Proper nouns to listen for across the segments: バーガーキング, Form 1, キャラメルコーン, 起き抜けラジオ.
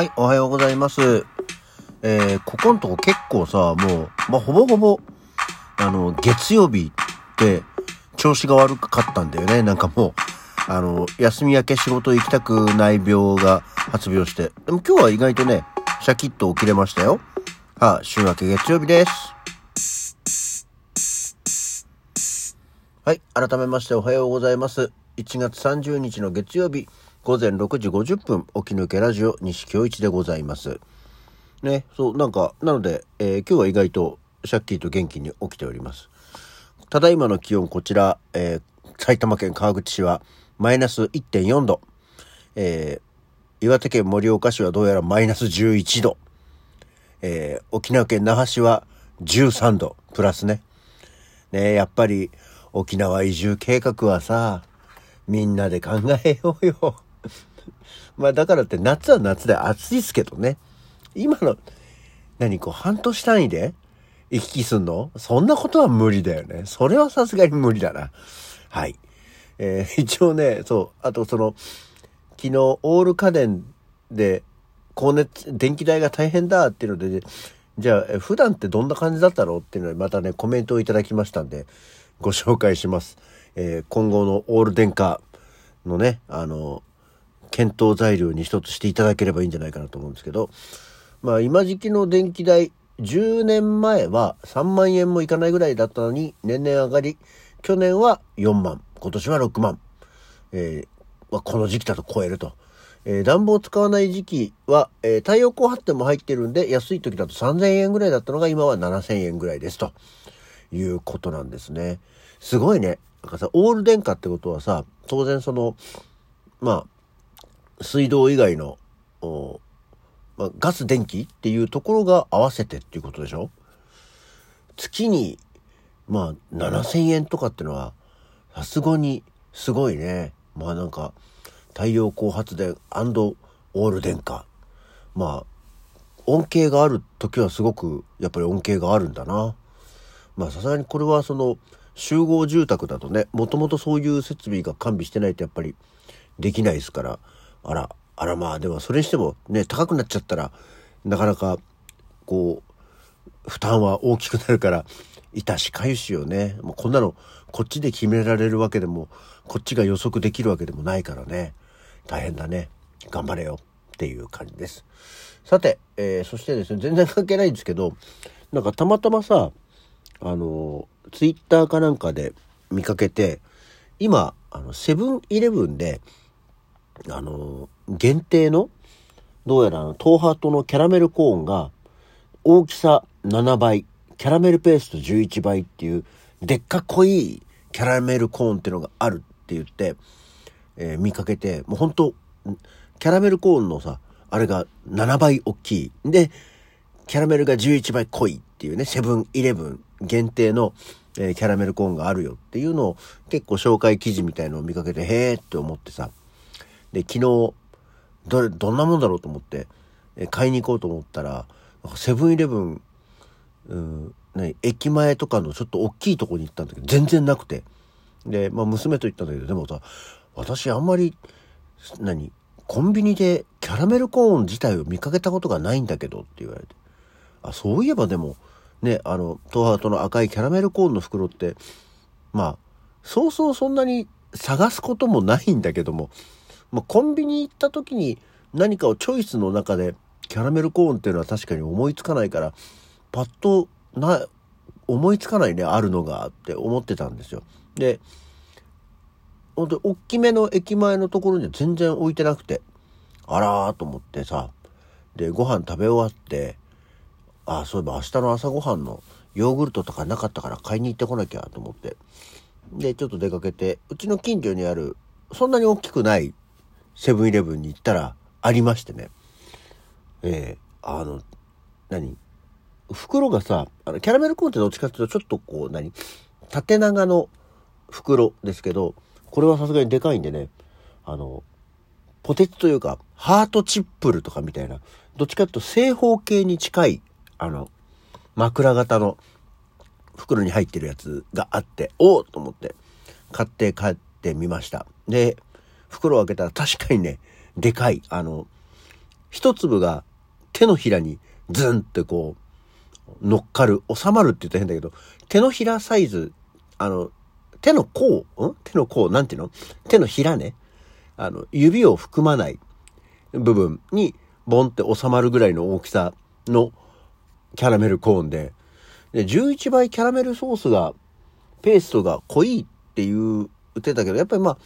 はい、おはようございます。ここんとこ結構さ、もう、ほぼ、月曜日って、調子が悪かったんだよね。なんかもう、休み明け仕事行きたくない病が発病して。でも今日は意外とね、シャキッと起きれましたよ。はい、週明け月曜日です。はい、改めましておはようございます。1月30日の月曜日。午前6時50分、起き抜けラジオ、西京一でございます。ね、そう、なんか、なので、今日は意外と、シャッキーと元気に起きております。ただいまの気温、こちら、埼玉県川口市は、マイナス 1.4 度。岩手県盛岡市はどうやらマイナス11度。沖縄県那覇市は13度、プラスね。ね、やっぱり、沖縄移住計画はさ、みんなで考えようよ。まあだからって夏は夏で暑いっすけどね。今の半年単位で行き来すんの？そんなことは無理だよね。それはさすがに無理だな。はい。一応ね、そうあと昨日オール家電で光熱電気代が大変だっていうので、じゃあ普段ってどんな感じだったろうっていうのでまたねコメントをいただきましたんでご紹介します。今後のオール電化のね検討材料に一つしていただければいいんじゃないかなと思うんですけど、まあ今時期の電気代10年前は3万円もいかないぐらいだったのに年々上がり、去年は4万、今年は6万、この時期だと超えると、暖房を使わない時期は、太陽光発電も入ってるんで安い時だと3000円ぐらいだったのが今は7000円ぐらいですということなんですね。すごいね。なんかさ、オール電化ってことはさ、当然水道以外の、ガス電気っていうところが合わせてっていうことでしょ？月に、7000円とかってのは、さすがにすごいね。太陽光発電&オール電化。恩恵があるときはすごく、やっぱり恩恵があるんだな。さすがにこれは集合住宅だとね、もともとそういう設備が完備してないとやっぱりできないですから、あらまあ、でもそれにしてもね、高くなっちゃったら、なかなか、負担は大きくなるから、致しかゆしよね。もうこんなの、こっちで決められるわけでも、こっちが予測できるわけでもないからね、大変だね。頑張れよ、っていう感じです。さて、そしてですね、全然関係ないんですけど、たまたまさ、ツイッターかなんかで見かけて、今、セブンイレブンで、限定の、どうやら東ハートのキャラメルコーンが、大きさ7倍、キャラメルペースト11倍っていう、でっかこいいキャラメルコーンっていうのがあるって言って、見かけて、もう本当キャラメルコーンのさ、あれが7倍大きい。で、キャラメルが11倍濃いっていうね、セブンイレブン限定の、キャラメルコーンがあるよっていうのを結構紹介記事みたいのを見かけてへーって思ってさ、で昨日どんなもんだろうと思って、買いに行こうと思ったらセブンイレブン駅前とかのちょっと大きいとこに行ったんだけど全然なくて、で娘と行ったんだけど、でもさ私あんまりコンビニでキャラメルコーン自体を見かけたことがないんだけどって言われて、あそういえばでもね、東ハートの赤いキャラメルコーンの袋って、そうそうそんなに探すこともないんだけども、コンビニ行った時に何かをチョイスの中でキャラメルコーンっていうのは確かに思いつかないから、パッと思いつかないね、あるのがって思ってたんですよ。で、ほんと大きめの駅前のところには全然置いてなくて、あらーと思ってさ、で、ご飯食べ終わって、あ、そういえば明日の朝ごはんのヨーグルトとかなかったから買いに行ってこなきゃと思って。で、ちょっと出かけて、うちの近所にある、そんなに大きくないセブンイレブンに行ったらありましてね。袋がさ、キャラメルコーンってどっちかっていうとちょっと縦長の袋ですけど、これはさすがにでかいんでね、ポテチというか、ハートチップルとかみたいな、どっちかっていうと正方形に近い、枕型の袋に入ってるやつがあって、おーと思って買って帰ってみました。で、袋を開けたら確かにね、でかい、一粒が手のひらにズンってこう乗っかる、収まるって言ったら変だけど、手のひらサイズ、手の甲、なんていうの、手のひらね、指を含まない部分にボンって収まるぐらいの大きさのキャラメルコーンで、11倍キャラメルソースが、ペーストが濃いって言ってたけど、やっぱりまあ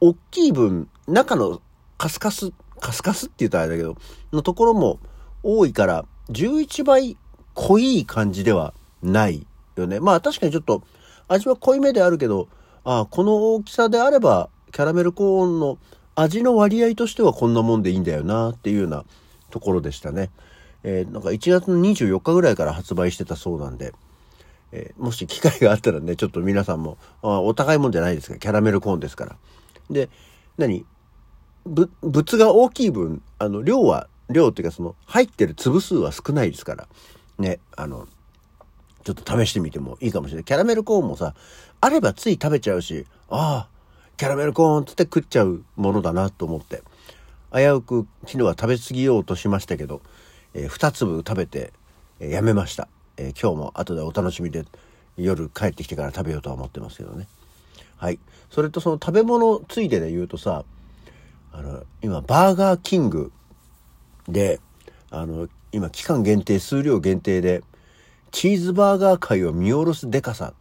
大きい分中のカスカスって言ったらあれだけどのところも多いから、11倍濃い感じではないよね。まあ確かにちょっと味は濃いめであるけど、この大きさであればキャラメルコーンの味の割合としてはこんなもんでいいんだよなっていうようなところでしたね。なんか1月の24日ぐらいから発売してたそうなんで、もし機会があったらね、ちょっと皆さんも、お高いもんじゃないですか、キャラメルコーンですから。で、物が大きい分、量っていうかその入ってる粒数は少ないですから、ね、ちょっと試してみてもいいかもしれない。キャラメルコーンもさ、あればつい食べちゃうし、キャラメルコーンって食っちゃうものだなと思って、危うく昨日は食べ過ぎようとしましたけど、2粒食べて、やめました。今日も後でお楽しみで夜帰ってきてから食べようとは思ってますけどね。はい。それとその食べ物ついでで言うとさ、今バーガーキングで、今期間限定、数量限定でチーズバーガー界を見下ろすデカさ、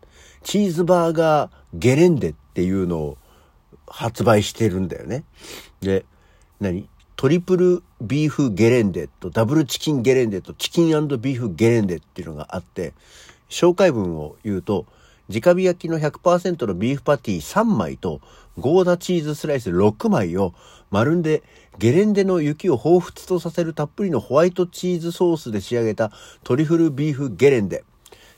チーズバーガーゲレンデっていうのを発売してるんだよね。で、トリプルビーフゲレンデとダブルチキンゲレンデとチキン&ビーフゲレンデっていうのがあって、紹介文を言うと、直火焼きの 100% のビーフパティ3枚とゴーダチーズスライス6枚を丸んで、ゲレンデの雪を彷彿とさせるたっぷりのホワイトチーズソースで仕上げたトリフルビーフゲレンデ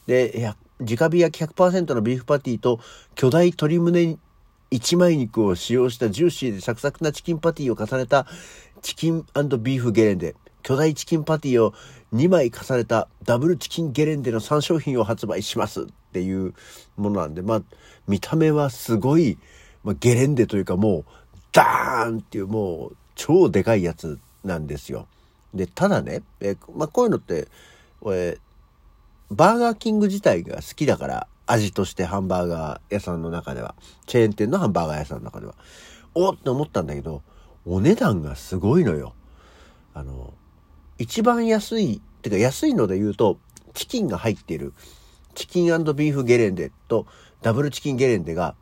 で、直火焼き 100% のビーフパティと巨大鶏胸一枚肉を使用したジューシーでサクサクなチキンパティを重ねたチキン&ビーフゲレンデ、巨大チキンパティを2枚重ねたダブルチキンゲレンデの3商品を発売しますっていうものなんで、まあ見た目はすごい、ゲレンデというかもうダーンっていうもう超でかいやつなんですよ。で、ただね、こういうのって俺バーガーキング自体が好きだから、味としてハンバーガー屋さんの中では、チェーン店のハンバーガー屋さんの中ではおって思ったんだけど、お値段がすごいのよ。一番安い、ってか安いので言うと、チキンが入っている、チキン&ビーフゲレンデとダブルチキンゲレンデが、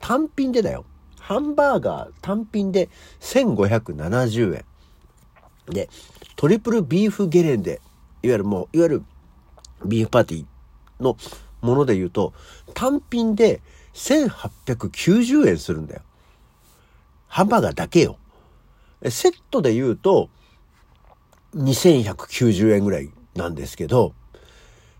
単品でだよ。ハンバーガー単品で1570円。で、トリプルビーフゲレンデ、いわゆるビーフパティのもので言うと、単品で1890円するんだよ。ハンバーガーだけよ。セットで言うと2190円ぐらいなんですけど、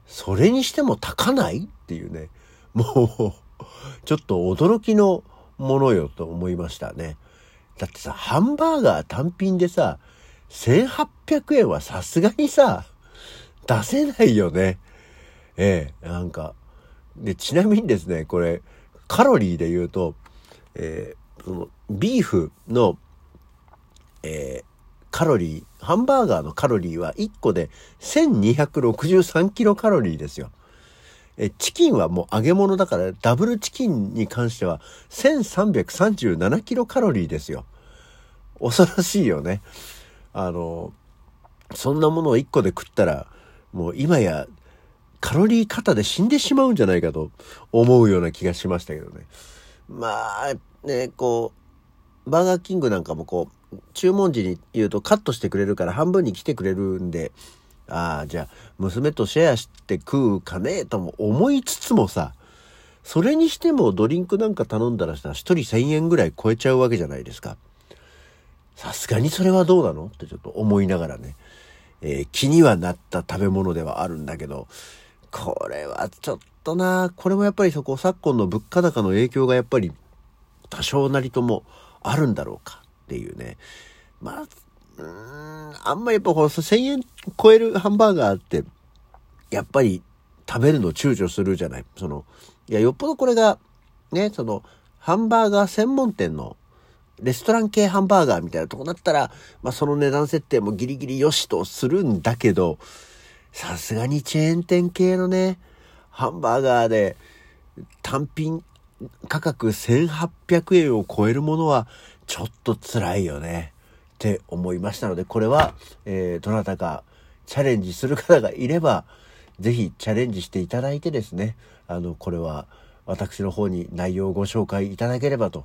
それにしても高ないっていうね、もうちょっと驚きのものよと思いましたね。だってさ、ハンバーガー単品でさ1800円はさすがにさ出せないよね。で、ちなみにですね、これカロリーで言うと、そのビーフのカロリー、ハンバーガーのカロリーは1個で1263キロカロリーですよ。チキンはもう揚げ物だから、ダブルチキンに関しては1337キロカロリーですよ。恐ろしいよね。そんなものを1個で食ったら、もう今やカロリー過多で死んでしまうんじゃないかと思うような気がしましたけどね。バーガーキングなんかも注文時に言うとカットしてくれるから、半分に来てくれるんで、じゃあ娘とシェアして食うかねとも思いつつもさ、それにしてもドリンクなんか頼んだらさ、1人1000円ぐらい超えちゃうわけじゃないですか。さすがにそれはどうなのってちょっと思いながらね、気にはなった食べ物ではあるんだけど、これはちょっとな、これもやっぱり昨今の物価高の影響がやっぱり多少なりともあるんだろうかっていうね。あんまやっぱ1000円超えるハンバーガーってやっぱり食べるの躊躇するじゃない。よっぽどこれがね、ハンバーガー専門店のレストラン系ハンバーガーみたいなとこだったら、まあその値段設定もギリギリ良しとするんだけど、さすがにチェーン店系のね、ハンバーガーで単品価格1800円を超えるものはちょっと辛いよねって思いましたので、これは、どなたかチャレンジする方がいれば、ぜひチャレンジしていただいてですね、これは私の方に内容をご紹介いただければと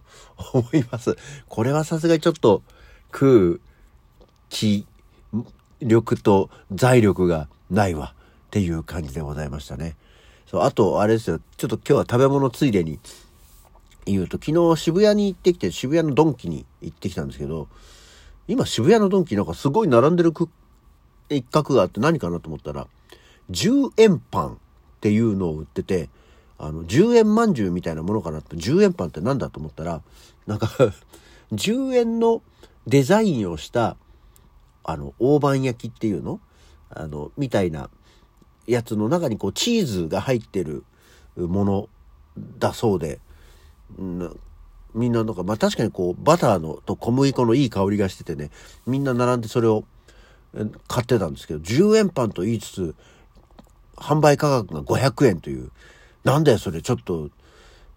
思います。これはさすがにちょっと食う気力と財力がないわっていう感じでございましたね。そう、あとあれですよ、ちょっと今日は食べ物ついでに言うと、昨日渋谷に行ってきて、渋谷のドンキに行ってきたんですけど、今渋谷のドンキなんかすごい並んでる一角があって、何かなと思ったら10円パンっていうのを売ってて、10円まんじゅうみたいなものかなと、10円パンってなんだと思ったら、なんか10円のデザインをした大判焼きっていうのみたいなやつの中にこうチーズが入ってるものだそうで、みんななんか、まあ確かにこうバターのと小麦粉のいい香りがしててね、みんな並んでそれを買ってたんですけど、10円パンと言いつつ販売価格が500円という、なんだよそれ、ちょっと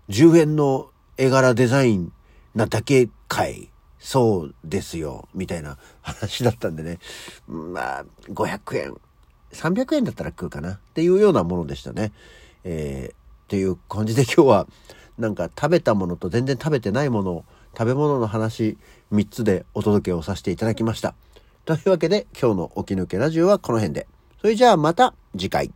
10円の絵柄デザインなだけかい、そうですよみたいな話だったんでね、まあ500円300円だったら食うかなっていうようなものでしたね。っていう感じで、今日はなんか食べたものと全然食べてないもの、食べ物の話3つでお届けをさせていただきました。というわけで今日の起き抜けラジオはこの辺で。それじゃあまた次回。